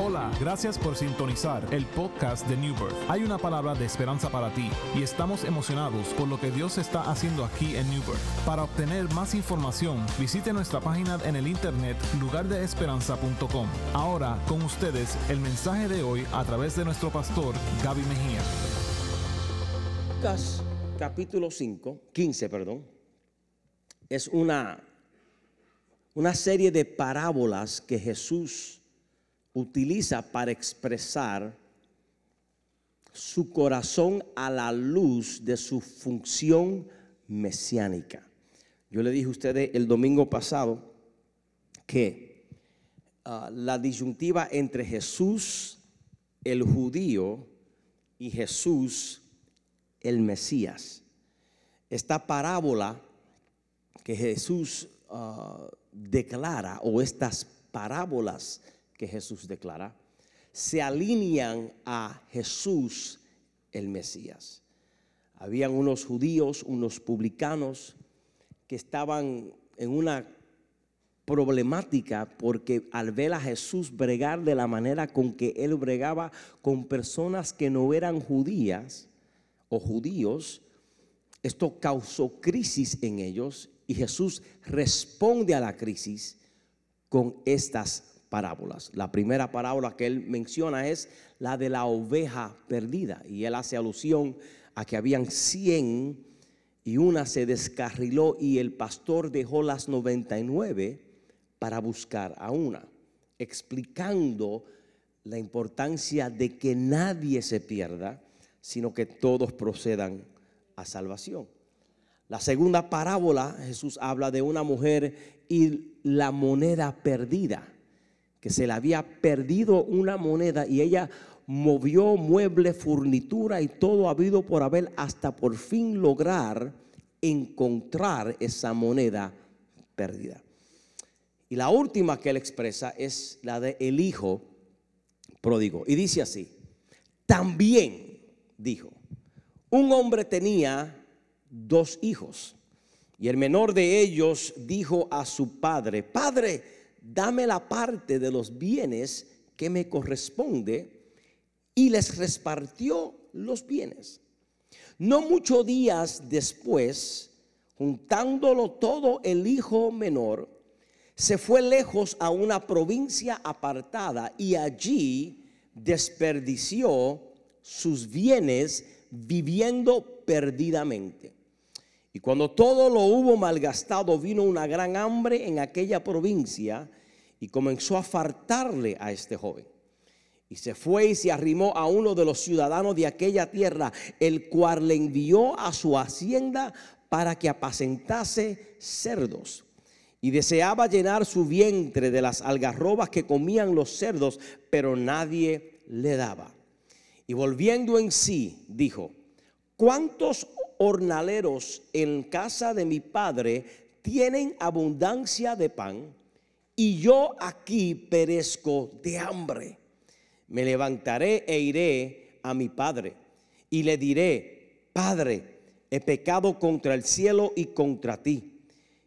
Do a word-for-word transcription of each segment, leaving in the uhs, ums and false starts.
Hola, gracias por sintonizar el podcast de New Birth. Hay una palabra de esperanza para ti y estamos emocionados por lo que Dios está haciendo aquí en New Birth. Para obtener más información, visite nuestra página en el internet lugar de esperanza punto com. Ahora, con ustedes, el mensaje de hoy a través de nuestro pastor Gaby Mejía. Lucas capítulo cinco, quince, perdón, es una, una serie de parábolas que Jesús utiliza para expresar su corazón a la luz de su función mesiánica. Yo le dije a ustedes el domingo pasado que uh, la disyuntiva entre Jesús el judío y Jesús el Mesías. Esta parábola que Jesús uh, declara, o estas parábolas que Jesús declara, se alinean a Jesús el Mesías. Habían unos judíos, unos publicanos que estaban en una problemática porque al ver a Jesús bregar de la manera con que él bregaba con personas que no eran judías o judíos, esto causó crisis en ellos y Jesús responde a la crisis con estas parábolas. La primera parábola que él menciona es la de la oveja perdida, y él hace alusión a que habían cien y una se descarriló y el pastor dejó las noventa y nueve para buscar a una, explicando la importancia de que nadie se pierda, sino que todos procedan a salvación. La segunda parábola, Jesús habla de una mujer y la moneda perdida, que se le había perdido una moneda y ella movió mueble, furnitura y todo habido por haber hasta por fin lograr encontrar esa moneda perdida. Y la última que él expresa es la de el hijo pródigo. Y dice así: también dijo, un hombre tenía dos hijos y el menor de ellos dijo a su padre: Padre, dame la parte de los bienes que me corresponde, y les repartió los bienes. No muchos días después, juntándolo todo el hijo menor, se fue lejos a una provincia apartada y allí desperdició sus bienes viviendo perdidamente. Y cuando todo lo hubo malgastado, vino una gran hambre en aquella provincia y comenzó a fartarle a este joven. Y se fue y se arrimó a uno de los ciudadanos de aquella tierra, el cual le envió a su hacienda para que apacentase cerdos. Y deseaba llenar su vientre de las algarrobas que comían los cerdos, pero nadie le daba. Y volviendo en sí, dijo: ¿cuántos hornaleros en casa de mi padre tienen abundancia de pan, y yo aquí perezco de hambre? Me levantaré e iré a mi padre y le diré: Padre, he pecado contra el cielo y contra ti,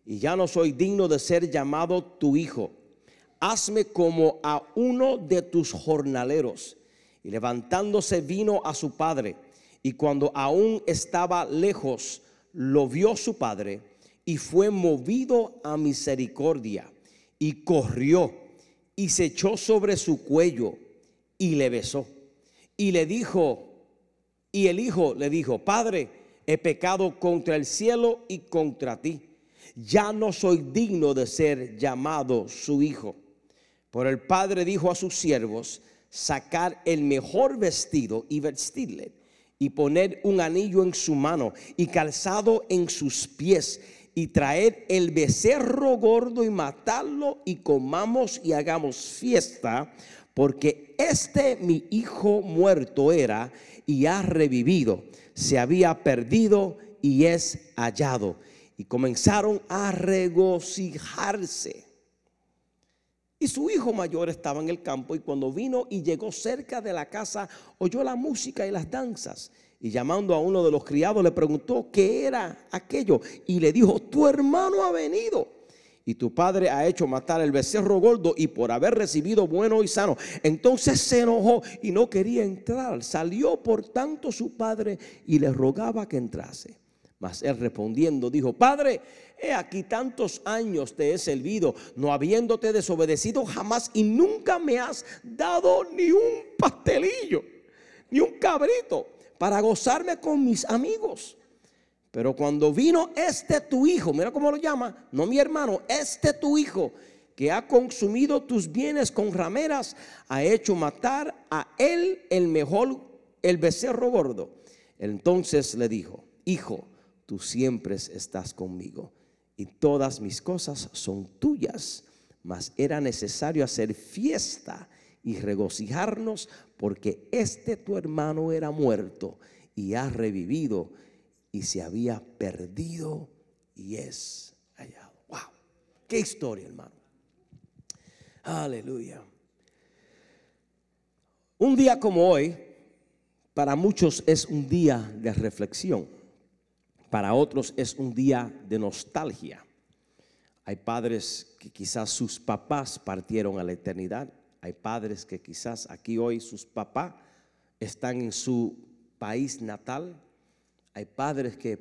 y ya no soy digno de ser llamado tu hijo. Hazme como a uno de tus jornaleros. Y levantándose vino a su padre. Y cuando aún estaba lejos, lo vio su padre y fue movido a misericordia y corrió y se echó sobre su cuello y le besó. Y le dijo, y el hijo le dijo: Padre, he pecado contra el cielo y contra ti. Ya no soy digno de ser llamado su hijo. Pero el padre dijo a sus siervos: sacar el mejor vestido y vestirle, y poner un anillo en su mano y calzado en sus pies, y traer el becerro gordo y matarlo, y comamos y hagamos fiesta, porque este mi hijo muerto era y ha revivido, se había perdido y es hallado. Y comenzaron a regocijarse. Y su hijo mayor estaba en el campo, y cuando vino y llegó cerca de la casa, oyó la música y las danzas. Y llamando a uno de los criados le preguntó qué era aquello, y le dijo: tu hermano ha venido y tu padre ha hecho matar el becerro gordo, y por haber recibido bueno y sano. Entonces se enojó y no quería entrar. Salió por tanto su padre y le rogaba que entrase. Mas él respondiendo dijo: Padre, he aquí tantos años te he servido, no habiéndote desobedecido jamás, y nunca me has dado ni un pastelillo, ni un cabrito, para gozarme con mis amigos. Pero cuando vino este tu hijo, mira cómo lo llama, no mi hermano, este tu hijo, que ha consumido tus bienes con rameras, ha hecho matar a él el mejor, el becerro gordo. Entonces le dijo: Hijo, tú siempre estás conmigo y todas mis cosas son tuyas, mas era necesario hacer fiesta y regocijarnos, porque este tu hermano era muerto y ha revivido, y se había perdido y es hallado. Wow, qué historia, hermano. Aleluya. Un día como hoy, para muchos es un día de reflexión. Para otros es un día de nostalgia. Hay padres que quizás sus papás partieron a la eternidad. Hay padres que quizás aquí hoy sus papás están en su país natal. Hay padres que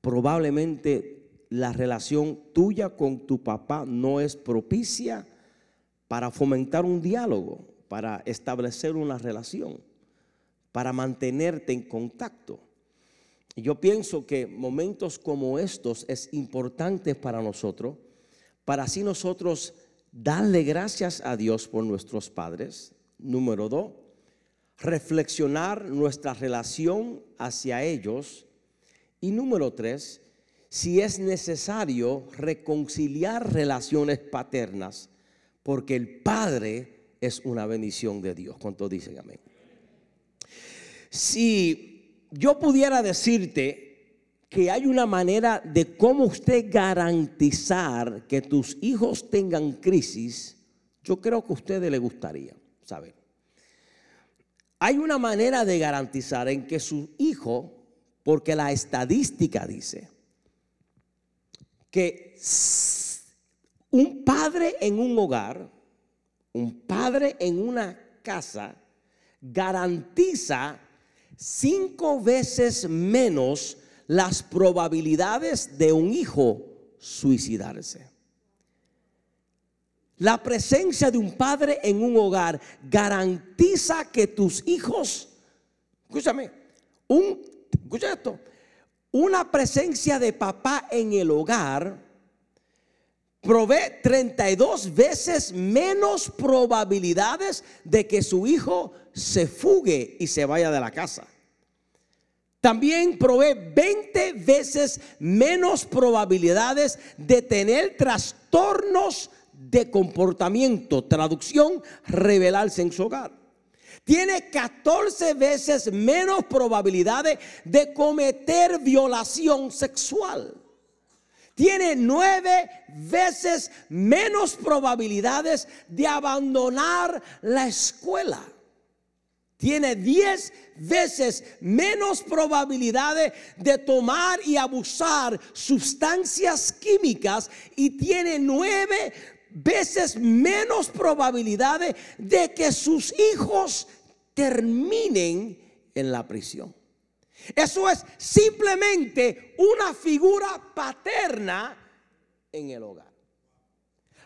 probablemente la relación tuya con tu papá no es propicia para fomentar un diálogo, para establecer una relación, para mantenerte en contacto. Yo pienso que momentos como estos es importante para nosotros, para así nosotros darle gracias a Dios por nuestros padres. Número dos, reflexionar nuestra relación hacia ellos. Y número tres, si es necesario, reconciliar relaciones paternas, porque el padre es una bendición de Dios. ¿Cuántos dicen amén? Si yo pudiera decirte que hay una manera de cómo usted garantizar que tus hijos tengan crisis, yo creo que a ustedes les gustaría saber. Hay una manera de garantizar en que su hijo, porque la estadística dice que un padre en un hogar, un padre en una casa, garantiza cinco veces menos las probabilidades de un hijo suicidarse. La presencia de un padre en un hogar garantiza que tus hijos, escúchame, un, escucha esto, una presencia de papá en el hogar provee treinta y dos veces menos probabilidades de que su hijo se fugue y se vaya de la casa. También provee veinte veces menos probabilidades de tener trastornos de comportamiento, traducción, rebelarse en su hogar. Tiene catorce veces menos probabilidades de cometer violación sexual. Tiene nueve veces menos probabilidades de abandonar la escuela. Tiene diez veces menos probabilidades de tomar y abusar sustancias químicas, y tiene nueve veces menos probabilidades de que sus hijos terminen en la prisión. Eso es simplemente una figura paterna en el hogar.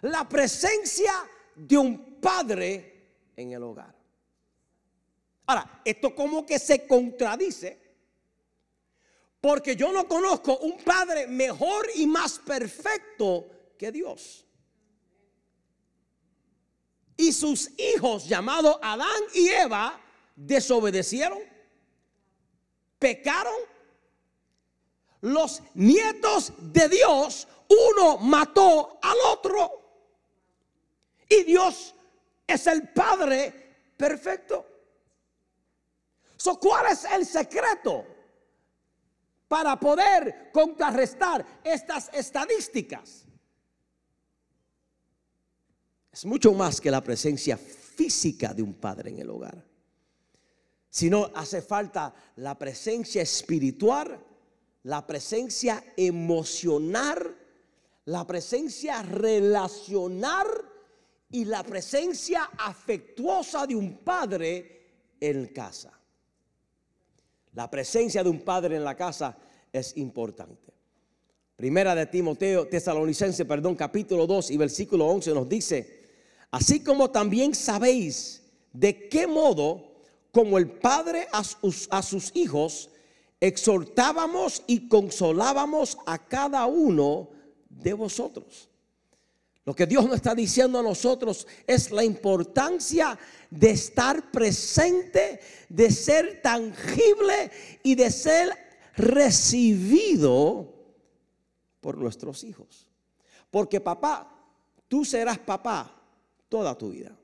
La presencia de un padre en el hogar. Ahora, esto como que se contradice, porque yo no conozco un padre mejor y más perfecto que Dios. Y sus hijos, llamados Adán y Eva, desobedecieron, pecaron. Los nietos de Dios, uno mató al otro. Y Dios es el Padre perfecto. So, ¿cuál es el secreto para poder contrarrestar estas estadísticas? Es mucho más que la presencia física de un padre en el hogar, sino hace falta la presencia espiritual, la presencia emocional, la presencia relacional y la presencia afectuosa de un padre en casa. La presencia de un padre en la casa es importante. Primera de Timoteo, Tesalonicense, perdón, capítulo dos y versículo once nos dice: así como también sabéis de qué modo, como el padre a sus, a sus hijos, exhortábamos y consolábamos a cada uno de vosotros. Lo que Dios nos está diciendo a nosotros es la importancia de estar presente, de ser tangible y de ser recibido por nuestros hijos. Porque papá, tú serás papá toda tu vida,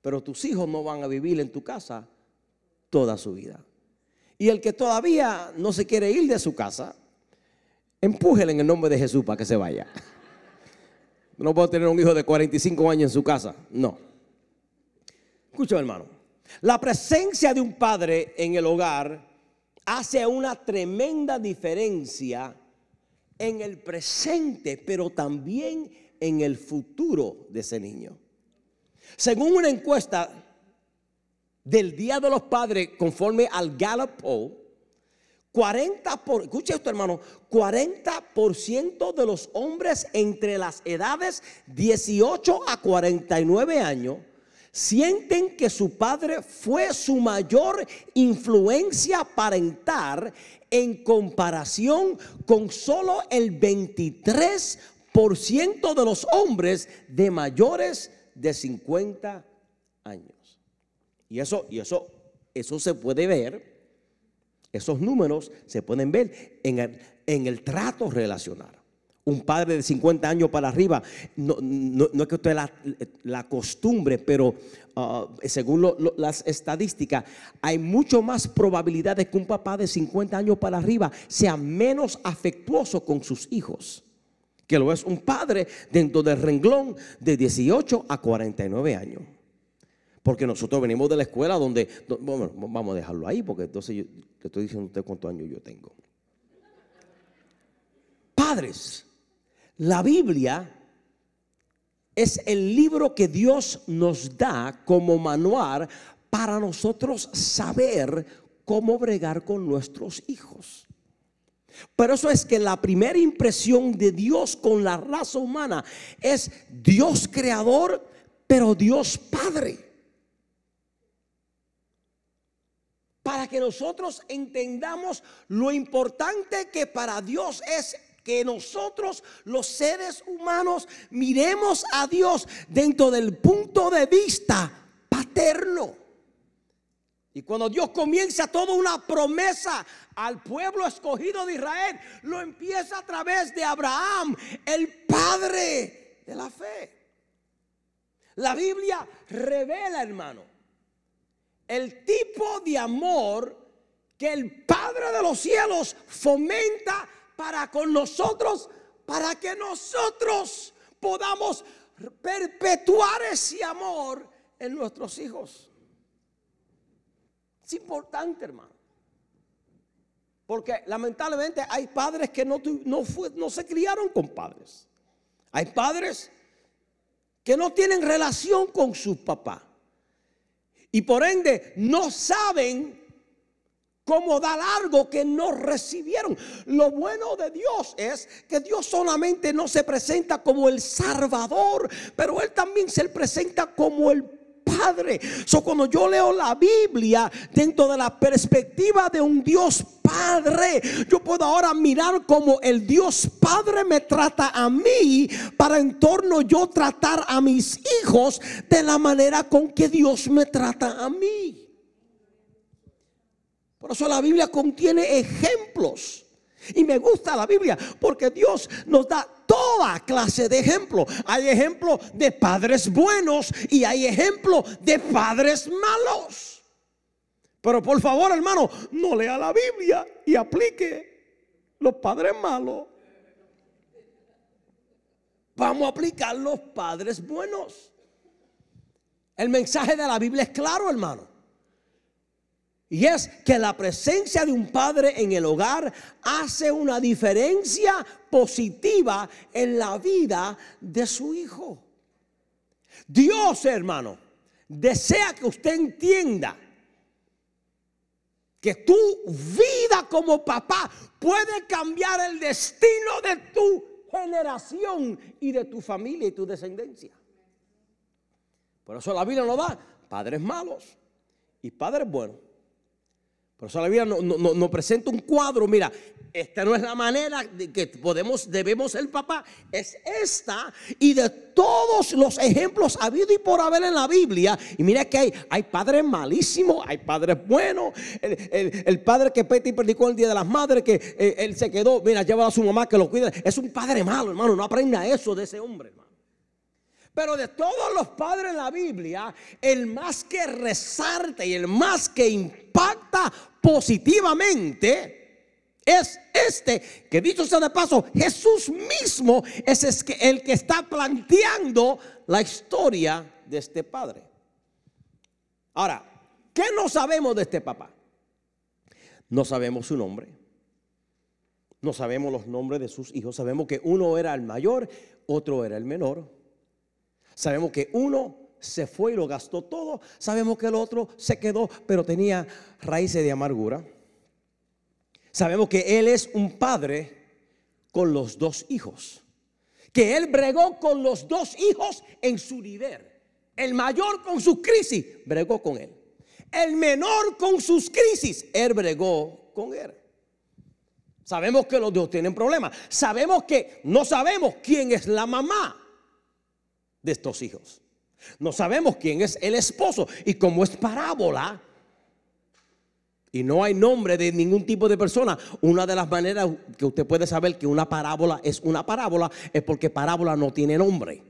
pero tus hijos no van a vivir en tu casa toda su vida. Y el que todavía no se quiere ir de su casa, empújele en el nombre de Jesús para que se vaya. No puedo tener un hijo de cuarenta y cinco años en su casa, no. Escúchame, hermano, la presencia de un padre en el hogar hace una tremenda diferencia en el presente, pero también en el futuro de ese niño. Según una encuesta del Día de los Padres, conforme al Gallup poll, cuarenta por, escucha esto, hermano, cuarenta por ciento de los hombres entre las edades dieciocho a cuarenta y nueve años sienten que su padre fue su mayor influencia parental, en comparación con solo el veintitrés por ciento de los hombres de mayores de cincuenta años. Y eso, y eso, eso se puede ver. Esos números se pueden ver en el, en el trato relacional. Un padre de cincuenta años para arriba, no, no, no es que usted la, la costumbre, pero uh, según lo, lo, las estadísticas, hay mucho más probabilidades que un papá de cincuenta años para arriba sea menos afectuoso con sus hijos, que lo es un padre dentro del renglón de dieciocho a cuarenta y nueve años. Porque nosotros venimos de la escuela donde, bueno, vamos a dejarlo ahí, porque entonces yo te estoy diciendo a usted cuántos años yo tengo. Padres, la Biblia es el libro que Dios nos da como manual para nosotros saber cómo bregar con nuestros hijos. Por eso es que la primera impresión de Dios con la raza humana es Dios creador, pero Dios Padre. Para que nosotros entendamos lo importante que para Dios es que nosotros los seres humanos miremos a Dios dentro del punto de vista paterno. Y cuando Dios comienza toda una promesa al pueblo escogido de Israel, lo empieza a través de Abraham, el padre de la fe. La Biblia revela, hermano, el tipo de amor que el Padre de los cielos fomenta para con nosotros, para que nosotros podamos perpetuar ese amor en nuestros hijos. Es importante, hermano, porque lamentablemente hay padres que no, no, fue, no se criaron con padres. Hay padres que no tienen relación con su papá y por ende no saben cómo dar algo que no recibieron. Lo bueno de Dios es que Dios solamente no se presenta como el Salvador, pero Él también se presenta como el Padre. So, cuando yo leo la Biblia dentro de la perspectiva de un Dios Padre, yo puedo ahora mirar como el Dios Padre me trata a mí, para en torno yo tratar a mis hijos de la manera con que Dios me trata a mí. Por eso la Biblia contiene ejemplos. Y me gusta la Biblia porque Dios nos da toda clase de ejemplos. Hay ejemplos de padres buenos y hay ejemplos de padres malos. Pero por favor, hermano, no lea la Biblia y aplique los padres malos. Vamos a aplicar los padres buenos. El mensaje de la Biblia es claro, hermano. Y es que la presencia de un padre en el hogar hace una diferencia positiva en la vida de su hijo. Dios, hermano, desea que usted entienda que tu vida como papá puede cambiar el destino de tu generación y de tu familia y tu descendencia. Por eso la Biblia nos da padres malos y padres buenos. Por eso la Biblia nos no, no, no presenta un cuadro. Mira, esta no es la manera de que podemos, debemos ser papá. Es esta y de todos los ejemplos habido y por haber en la Biblia. Y mira que hay, hay padres malísimos, hay padres buenos. El, el, el padre que Peti predicó el Día de las Madres, que eh, él se quedó, mira, lleva a su mamá que lo cuida. Es un padre malo, hermano, no aprenda eso de ese hombre, hermano. Pero de todos los padres en la Biblia, el más que resalta y el más que impacta positivamente es este, que dicho sea de paso, Jesús mismo es el que está planteando la historia de este padre. Ahora, ¿qué no sabemos de este papá? No sabemos su nombre. No sabemos los nombres de sus hijos. Sabemos que uno era el mayor, otro era el menor. Sabemos que uno se fue y lo gastó todo. Sabemos que el otro se quedó, pero tenía raíces de amargura. Sabemos que él es un padre con los dos hijos. Que él bregó con los dos hijos en su nivel. El mayor con su crisis, bregó con él. El menor con sus crisis, él bregó con él. Sabemos que los dos tienen problemas. Sabemos que no sabemos quién es la mamá de estos hijos. No sabemos quién es el esposo. Y como es parábola y no hay nombre de ningún tipo de persona, una de las maneras que usted puede saber que una parábola es una parábola es porque parábola no tiene nombre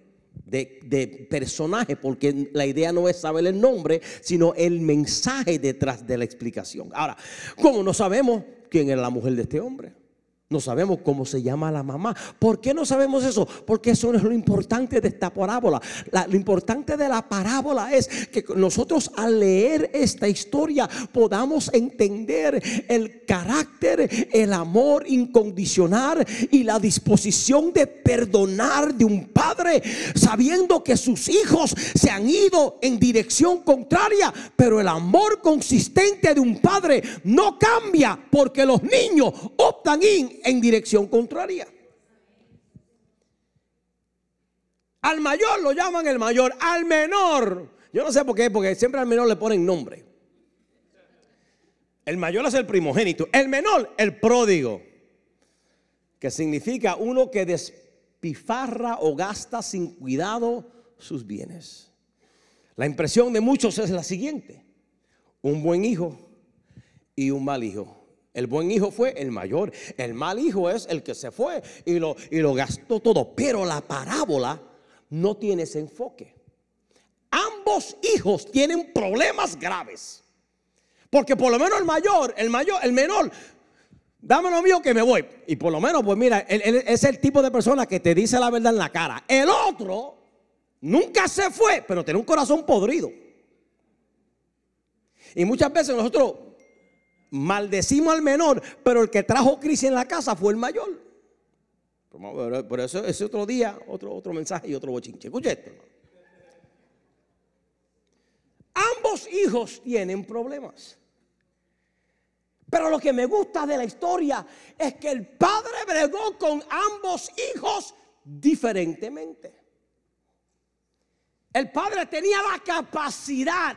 de, de personaje, porque la idea no es saber el nombre, sino el mensaje detrás de la explicación. Ahora, como no sabemos quién es la mujer de este hombre, no sabemos cómo se llama la mamá. ¿Por qué no sabemos eso? Porque eso no es lo importante de esta parábola. La, lo importante de la parábola es que nosotros al leer esta historia podamos entender el carácter, el amor incondicional y la disposición de perdonar de un padre, sabiendo que sus hijos se han ido en dirección contraria, pero el amor consistente de un padre no cambia porque los niños optan in en dirección contraria. Al mayor lo llaman el mayor, al menor, yo no sé por qué, porque siempre al menor le ponen nombre. El mayor es el primogénito, el menor el pródigo, que significa uno que despifarra o gasta sin cuidado sus bienes. La impresión de muchos es la siguiente: un buen hijo y un mal hijo. El buen hijo fue el mayor, el mal hijo es el que se fue y lo, y lo gastó todo. Pero la parábola no tiene ese enfoque. Ambos hijos tienen problemas graves, porque por lo menos el mayor, el mayor, el menor, dame lo mío que me voy. Y por lo menos, pues mira, él, él es el tipo de persona que te dice la verdad en la cara. El otro nunca se fue, pero tiene un corazón podrido. Y muchas veces nosotros maldecimos al menor, pero el que trajo crisis en la casa fue el mayor. Por eso ese otro día, otro, otro mensaje y otro bochinche. Escucha esto, hermano. Ambos hijos tienen problemas, pero lo que me gusta de la historia es que el padre bregó con ambos hijos diferentemente. El padre tenía la capacidad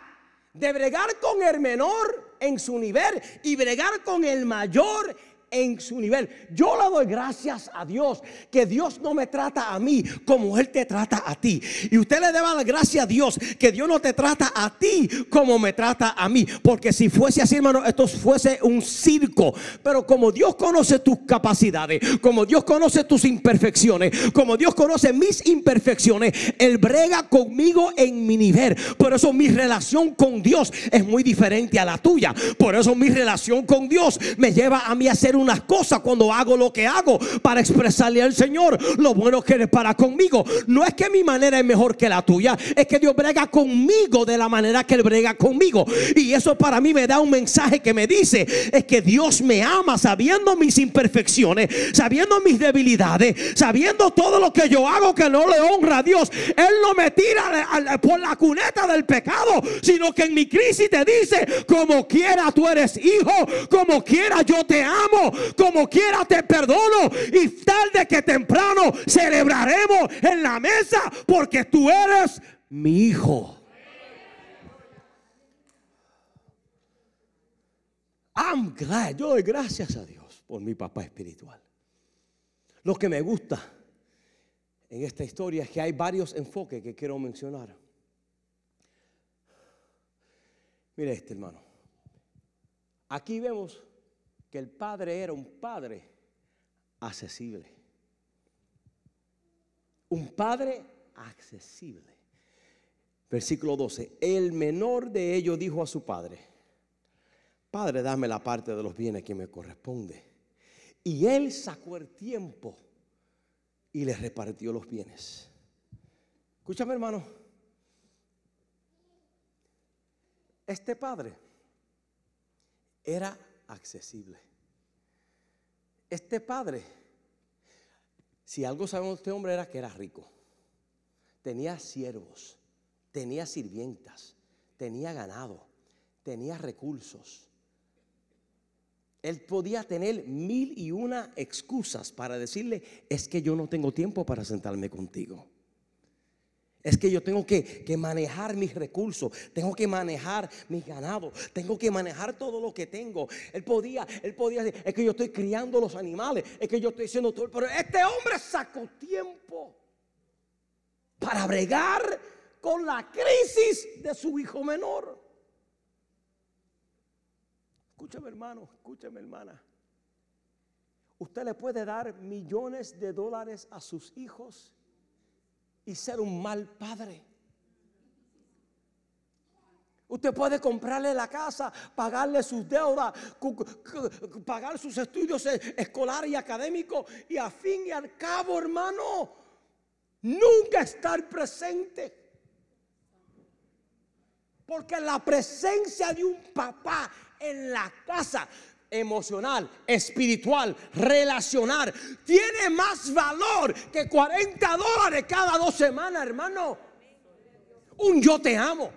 de bregar con el menor en su nivel y bregar con el mayor en su nivel. Yo le doy gracias a Dios que Dios no me trata a mí como Él te trata a ti. Y usted le debe dar gracias a Dios que Dios no te trata a ti como me trata a mí. Porque si fuese así, hermano, esto fuese un circo. Pero como Dios conoce tus capacidades, como Dios conoce tus imperfecciones, como Dios conoce mis imperfecciones, Él brega conmigo en mi nivel. Por eso mi relación con Dios es muy diferente a la tuya. Por eso mi relación con Dios me lleva a mí a ser un unas cosas cuando hago lo que hago para expresarle al Señor lo bueno que eres para conmigo. No es que mi manera es mejor que la tuya, es que Dios brega conmigo de la manera que Él brega conmigo. Y eso para mí me da un mensaje que me dice, es que Dios me ama sabiendo mis imperfecciones, sabiendo mis debilidades, sabiendo todo lo que yo hago que no le honra a Dios. Él no me tira por la cuneta del pecado, sino que en mi crisis te dice, como quiera tú eres hijo, como quiera yo te amo, como quiera te perdono, y tarde que temprano celebraremos en la mesa porque tú eres mi hijo. I'm glad. Yo doy gracias a Dios por mi papá espiritual. Lo que me gusta en esta historia es que hay varios enfoques que quiero mencionar. Mire este, hermano. Aquí vemos que el padre era un padre accesible. Un padre accesible. Versículo doce. El menor de ellos dijo a su padre: Padre, dame la parte de los bienes que me corresponde. Y él sacó el tiempo y les repartió los bienes. Escúchame, hermano. Este padre era accesible. Este padre, si algo sabemos de este hombre, era que era rico. Tenía siervos, tenía sirvientas, tenía ganado, tenía recursos. Él podía tener mil y una excusas para decirle, es que yo no tengo tiempo para sentarme contigo. Es que yo tengo que, que manejar mis recursos, tengo que manejar mis ganados, tengo que manejar todo lo que tengo. Él podía, él podía decir, es que yo estoy criando los animales, es que yo estoy haciendo todo. Pero este hombre sacó tiempo para bregar con la crisis de su hijo menor. Escúchame, hermano, escúchame, hermana. Usted le puede dar millones de dólares a sus hijos y ser un mal padre. Usted puede comprarle la casa, pagarle sus deudas, pagar sus estudios escolares y académicos, y a fin y al cabo, hermano, nunca estar presente. Porque la presencia de un papá en la casa, emocional, espiritual, relacional, tiene más valor que cuarenta dólares cada dos semanas, hermano. Un yo te amo,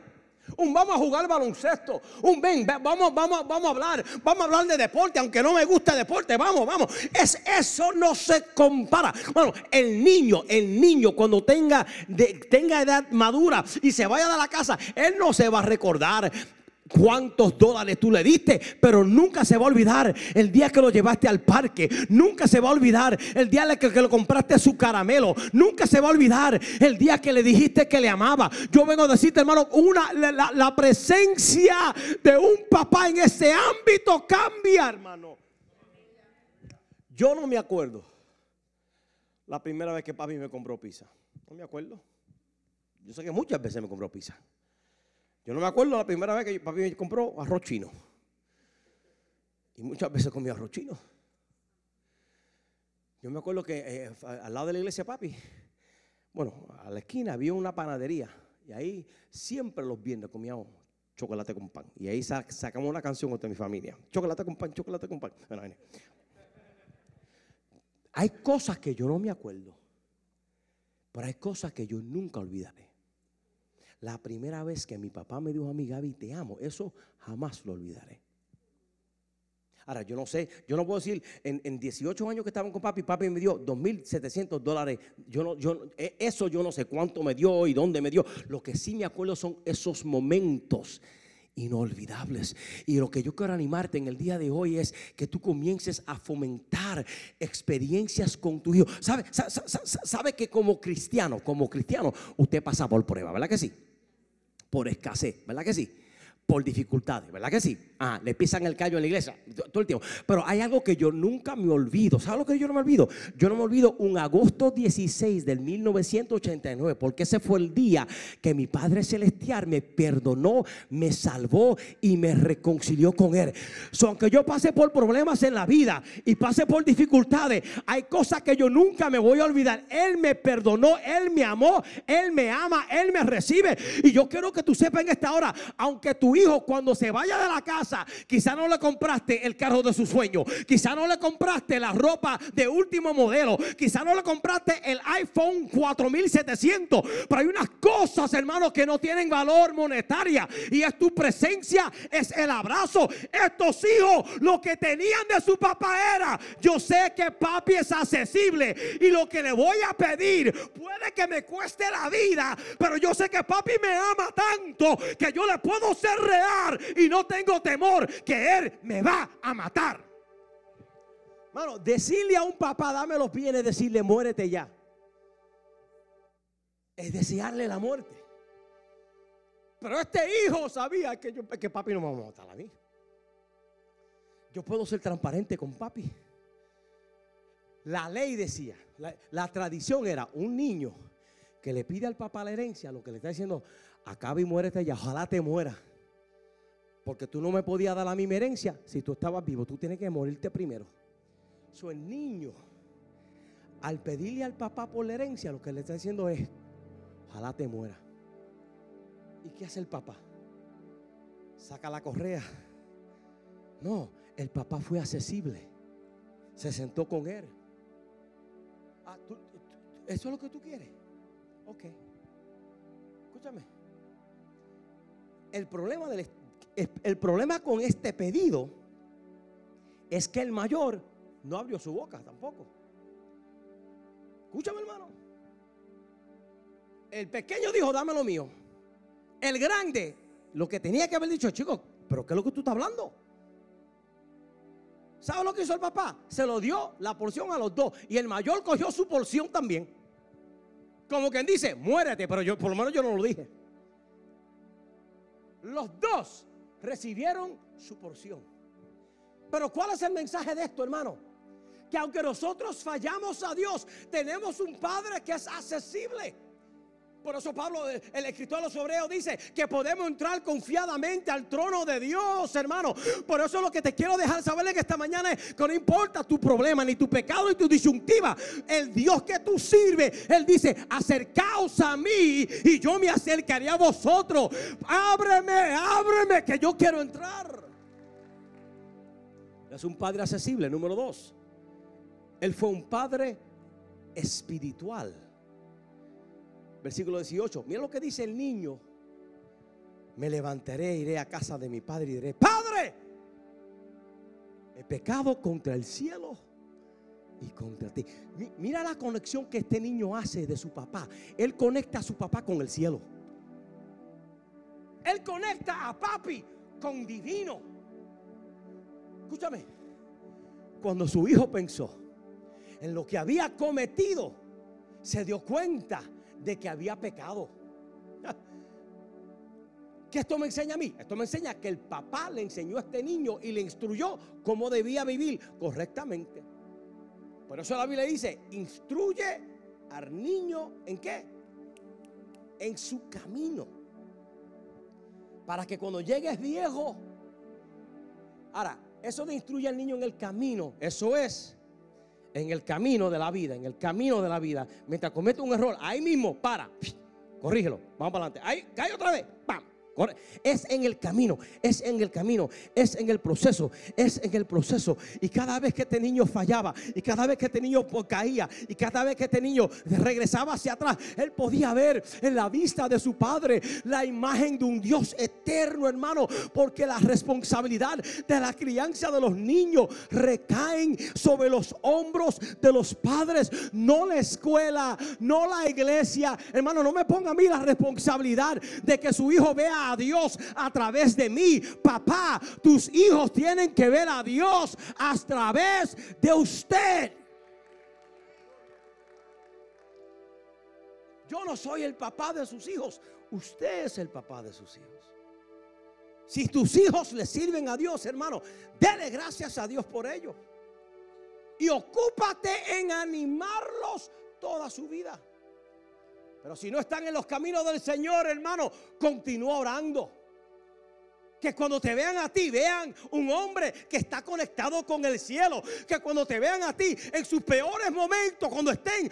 un vamos a jugar baloncesto, un ven, vamos, vamos, vamos a hablar, vamos a hablar de deporte, aunque no me gusta el deporte, vamos, vamos. Es, eso no se compara. Bueno, el niño, el niño cuando tenga, de, tenga edad madura y se vaya de la casa, él no se va a recordar cuántos dólares tú le diste, pero nunca se va a olvidar el día que lo llevaste al parque, nunca se va a olvidar el día que, que lo compraste su caramelo, nunca se va a olvidar el día que le dijiste que le amaba. Yo vengo a decirte, hermano, una, la, la presencia de un papá en ese ámbito cambia, hermano. Yo no me acuerdo la primera vez que papi me compró pizza, no me acuerdo. Yo sé que muchas veces me compró pizza. Yo no me acuerdo la primera vez que papi me compró arroz chino. Y muchas veces comí arroz chino. Yo me acuerdo que eh, al lado de la iglesia, papi, bueno, a la esquina había una panadería. Y ahí siempre los viernes comíamos chocolate con pan. Y ahí sac- sacamos una canción contra mi familia. Chocolate con pan, chocolate con pan. Bueno, bueno. Hay cosas que yo no me acuerdo, pero hay cosas que yo nunca olvidaré. La primera vez que mi papá me dijo a mi Gaby, te amo, eso jamás lo olvidaré. Ahora, yo no sé, yo no puedo decir, en, en dieciocho años que estaban con papi, papi me dio dos mil setecientos dólares. Yo no, yo, eso yo no sé cuánto me dio y dónde me dio. Lo que sí me acuerdo son esos momentos inolvidables. Y lo que yo quiero animarte en el día de hoy es que tú comiences a fomentar experiencias con tu hijo. ¿Sabe, sabe, sabe que como cristiano, como cristiano, usted pasa por prueba, ¿verdad que sí? Por escasez, ¿verdad que sí? por dificultades, ¿verdad que sí? Ah, le pisan el callo en la iglesia todo el tiempo. Pero hay algo que yo nunca me olvido. ¿Sabes lo que yo no me olvido? Yo no me olvido un agosto dieciséis del mil novecientos ochenta y nueve, porque ese fue el día que mi Padre Celestial me perdonó, me salvó y me reconcilió con Él. So, aunque yo pase por problemas en la vida y pase por dificultades, hay cosas que yo nunca me voy a olvidar. Él me perdonó, Él me amó, Él me ama, Él me recibe. Y yo quiero que tú sepas en esta hora, aunque tú hijo cuando se vaya de la casa, quizá no le compraste el carro de su sueño, quizá no le compraste la ropa de último modelo, quizá no le compraste el iPhone cuatro mil setecientos, pero hay unas cosas, hermanos, que no tienen valor monetaria, y es tu presencia, es el abrazo. Estos hijos, lo que tenían de su papá era: yo sé que papi es accesible y lo que le voy a pedir puede que me cueste la vida, pero yo sé que papi me ama tanto que yo le puedo ser real y no tengo temor que él me va a matar. Mano, decirle a un papá dame los bienes, decirle muérete ya, es desearle la muerte. Pero este hijo sabía que, yo, que papi no me va a matar a mí. Yo puedo ser transparente con papi. La ley decía, la, la tradición era un niño que le pide al papá la herencia, lo que le está diciendo: acaba y muérete ya, ojalá te muera, porque tú no me podías dar la misma herencia si tú estabas vivo, tú tienes que morirte primero. So, el niño, al pedirle al papá por la herencia, lo que le está diciendo es: ojalá te muera. ¿Y qué hace el papá? Saca la correa. No, el papá fue accesible, se sentó con él. Ah, ¿tú, tú, eso es lo que tú quieres? Ok, escúchame. El problema del El problema con este pedido es que el mayor no abrió su boca tampoco. Escúchame, hermano. El pequeño dijo: dame lo mío. El grande, lo que tenía que haber dicho: chicos, ¿pero qué es lo que tú estás hablando? ¿Sabes lo que hizo el papá? Se lo dio la porción a los dos, y el mayor cogió su porción también. Como quien dice: muérete, pero yo por lo menos yo no lo dije. Los dos recibieron su porción. Pero ¿cuál es el mensaje de esto, hermano? Que aunque nosotros fallamos a Dios, tenemos un Padre que es accesible. Por eso Pablo, el escritor a los Hebreos, dice que podemos entrar confiadamente al trono de Dios, hermano. Por eso lo que te quiero dejar saber en esta mañana es que no importa tu problema, ni tu pecado, ni tu disyuntiva, el Dios que tú sirves, Él dice: acercaos a mí y yo me acercaré a vosotros. Ábreme, ábreme, que yo quiero entrar. Es un padre accesible. Número dos, Él fue un padre espiritual. Versículo dieciocho, mira lo que dice el niño: me levantaré, iré a casa de mi padre y diré: Padre, he pecado contra el cielo y contra ti. Mira la conexión que este niño hace de su papá. Él conecta a su papá con el cielo. Él conecta a papi con divino. Escúchame, cuando su hijo pensó en lo que había cometido, se dio cuenta de que había pecado. ¿Qué esto me enseña a mí? Esto me enseña que el papá le enseñó a este niño y le instruyó cómo debía vivir correctamente. Por eso la Biblia dice: instruye al niño ¿en qué? En su camino, para que cuando llegues viejo. Ahora, eso de instruye al niño en el camino, eso es en el camino de la vida, en el camino de la vida. Mientras comete un error, ahí mismo, para, corrígelo, vamos para adelante. Ahí, cae otra vez, pam. Es en el camino, es en el camino, es en el proceso, es en el proceso. Y cada vez que este niño fallaba, y cada vez que este niño caía, y cada vez que este niño regresaba hacia atrás, él podía ver en la vista de su padre la imagen de un Dios eterno, hermano. Porque la responsabilidad de la crianza de los niños recaen sobre los hombros de los padres, no la escuela, no la iglesia. Hermano, no me ponga a mí la responsabilidad de que su hijo vea a Dios a través de mí. Papá, tus hijos tienen que ver a Dios a través de usted. Yo no soy el papá de sus hijos, usted es el papá de sus hijos. Si tus hijos le sirven a Dios, hermano, dele gracias a Dios por ello. Y ocúpate en animarlos toda su vida. Pero si no están en los caminos del Señor, hermano, continúa orando. Que cuando te vean a ti, vean un hombre que está conectado con el cielo. Que cuando te vean a ti, en sus peores momentos, cuando estén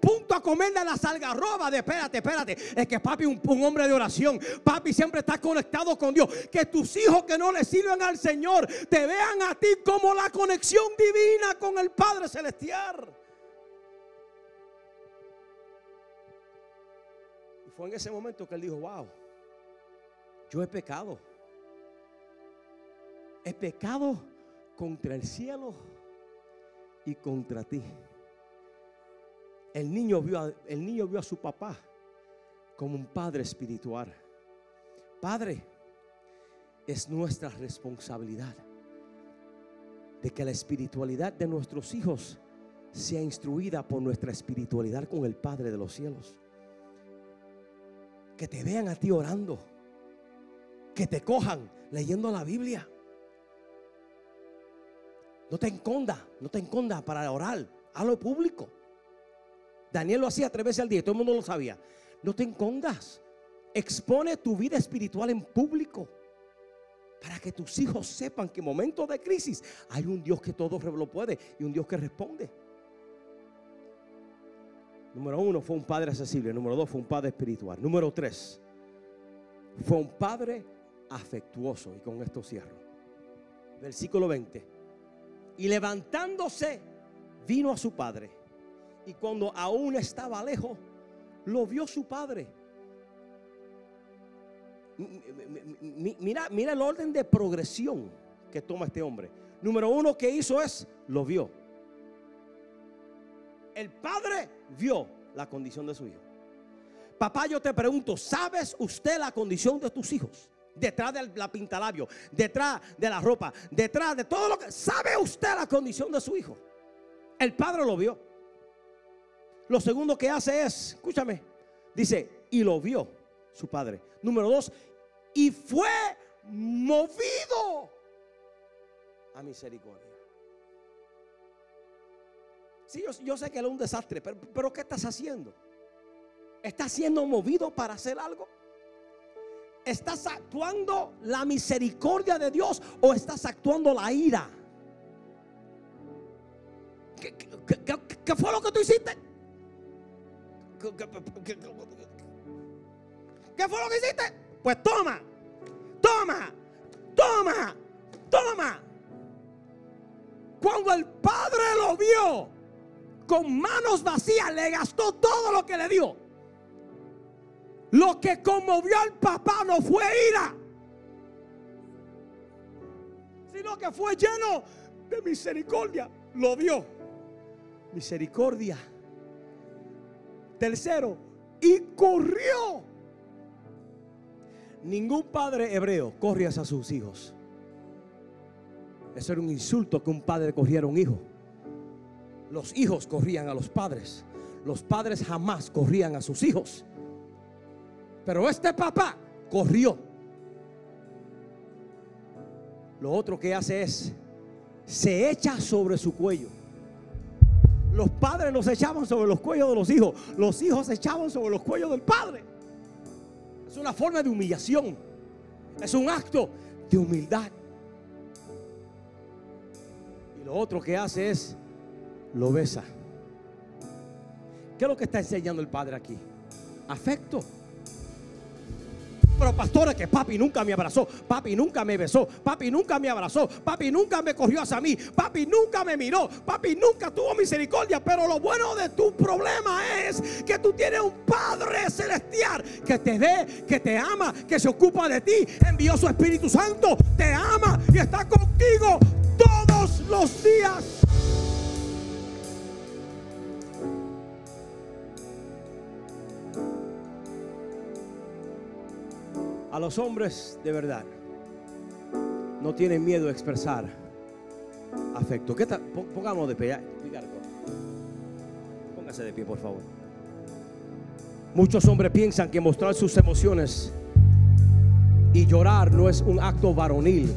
punto a comerle a la salgarroba de espérate, espérate, es que papi es un, un hombre de oración. Papi siempre está conectado con Dios. Que tus hijos que no le sirven al Señor, te vean a ti como la conexión divina con el Padre Celestial. Y fue en ese momento que él dijo, wow, yo he pecado. He pecado contra el cielo y contra ti. El niño vio a, el niño vio a su papá como un padre espiritual. Padre, es nuestra responsabilidad de que la espiritualidad de nuestros hijos sea instruida por nuestra espiritualidad con el Padre de los cielos. Que te vean a ti orando, que te cojan leyendo la Biblia. No te esconda, no te esconda para orar, hazlo público. Daniel lo hacía tres veces al día, todo el mundo lo sabía. No te escondas, expone tu vida espiritual en público para que tus hijos sepan que en momentos de crisis hay un Dios que todo lo puede y un Dios que responde. Número uno, fue un padre accesible. Número dos, fue un padre espiritual. Número tres, fue un padre afectuoso. Y con esto cierro. Versículo veinte. Y levantándose vino a su padre, y cuando aún estaba lejos lo vio su padre. Mira, mira el orden de progresión que toma este hombre. Número uno que hizo es, lo vio. El padre vio la condición de su hijo. Papá, yo te pregunto, ¿sabes usted la condición de tus hijos? Detrás de la pintalabio, detrás de la ropa, detrás de todo lo que... ¿Sabe usted la condición de su hijo? El padre lo vio. Lo segundo que hace es, escúchame, dice, y lo vio su padre. Número dos, y fue movido a misericordia. Sí, yo, yo sé que él es un desastre, pero, pero ¿qué estás haciendo? ¿Estás siendo movido para hacer algo? ¿Estás actuando la misericordia de Dios o estás actuando la ira? ¿Qué, qué, qué, qué fue lo que tú hiciste? ¿Qué, qué, qué, qué fue lo que hiciste? Pues toma, toma, toma, toma. Cuando el padre lo vio con manos vacías, le gastó todo lo que le dio. Lo que conmovió al papá no fue ira, sino que fue lleno de misericordia. Lo vio. Misericordia. Tercero, y corrió. Ningún padre hebreo corre hacia sus hijos. Eso era un insulto, que un padre corriera a un hijo. Los hijos corrían a los padres. Los padres jamás corrían a sus hijos. Pero este papá corrió. Lo otro que hace es, se echa sobre su cuello. Los padres los echaban sobre los cuellos de los hijos. Los hijos se echaban sobre los cuellos del padre. Es una forma de humillación. Es un acto de humildad. Y lo otro que hace es, lo besa. ¿Qué es lo que está enseñando el padre aquí? Afecto. Pero pastores, que papi nunca me abrazó, papi nunca me besó, papi nunca me abrazó, papi nunca me cogió hacia mí, papi nunca me miró, papi nunca tuvo misericordia. Pero lo bueno de tu problema es que tú tienes un Padre Celestial que te ve, que te ama, que se ocupa de ti. Envió su Espíritu Santo, te ama y está contigo todos los días. A los hombres de verdad no tienen miedo a expresar afecto. ¿Qué tal? Pongámonos de pie. Póngase de pie, por favor. Muchos hombres piensan que mostrar sus emociones Y llorar no es un acto varonil.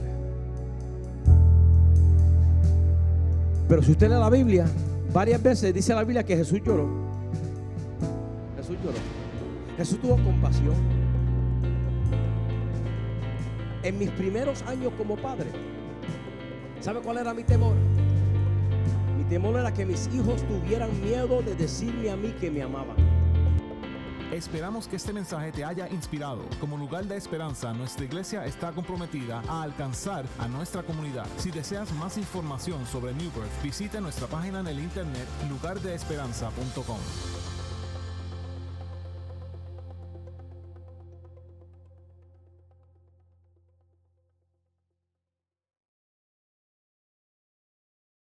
Pero si usted lee la Biblia, varias veces dice la Biblia que Jesús lloró. Jesús lloró. Jesús tuvo compasión. En mis primeros años como padre, ¿sabe cuál era mi temor? Mi temor era que mis hijos tuvieran miedo de decirme a mí que me amaban. Esperamos que este mensaje te haya inspirado. Como Lugar de Esperanza, nuestra iglesia está comprometida a alcanzar a nuestra comunidad. Si deseas más información sobre New Birth, visita nuestra página en el internet lugar de esperanza punto com.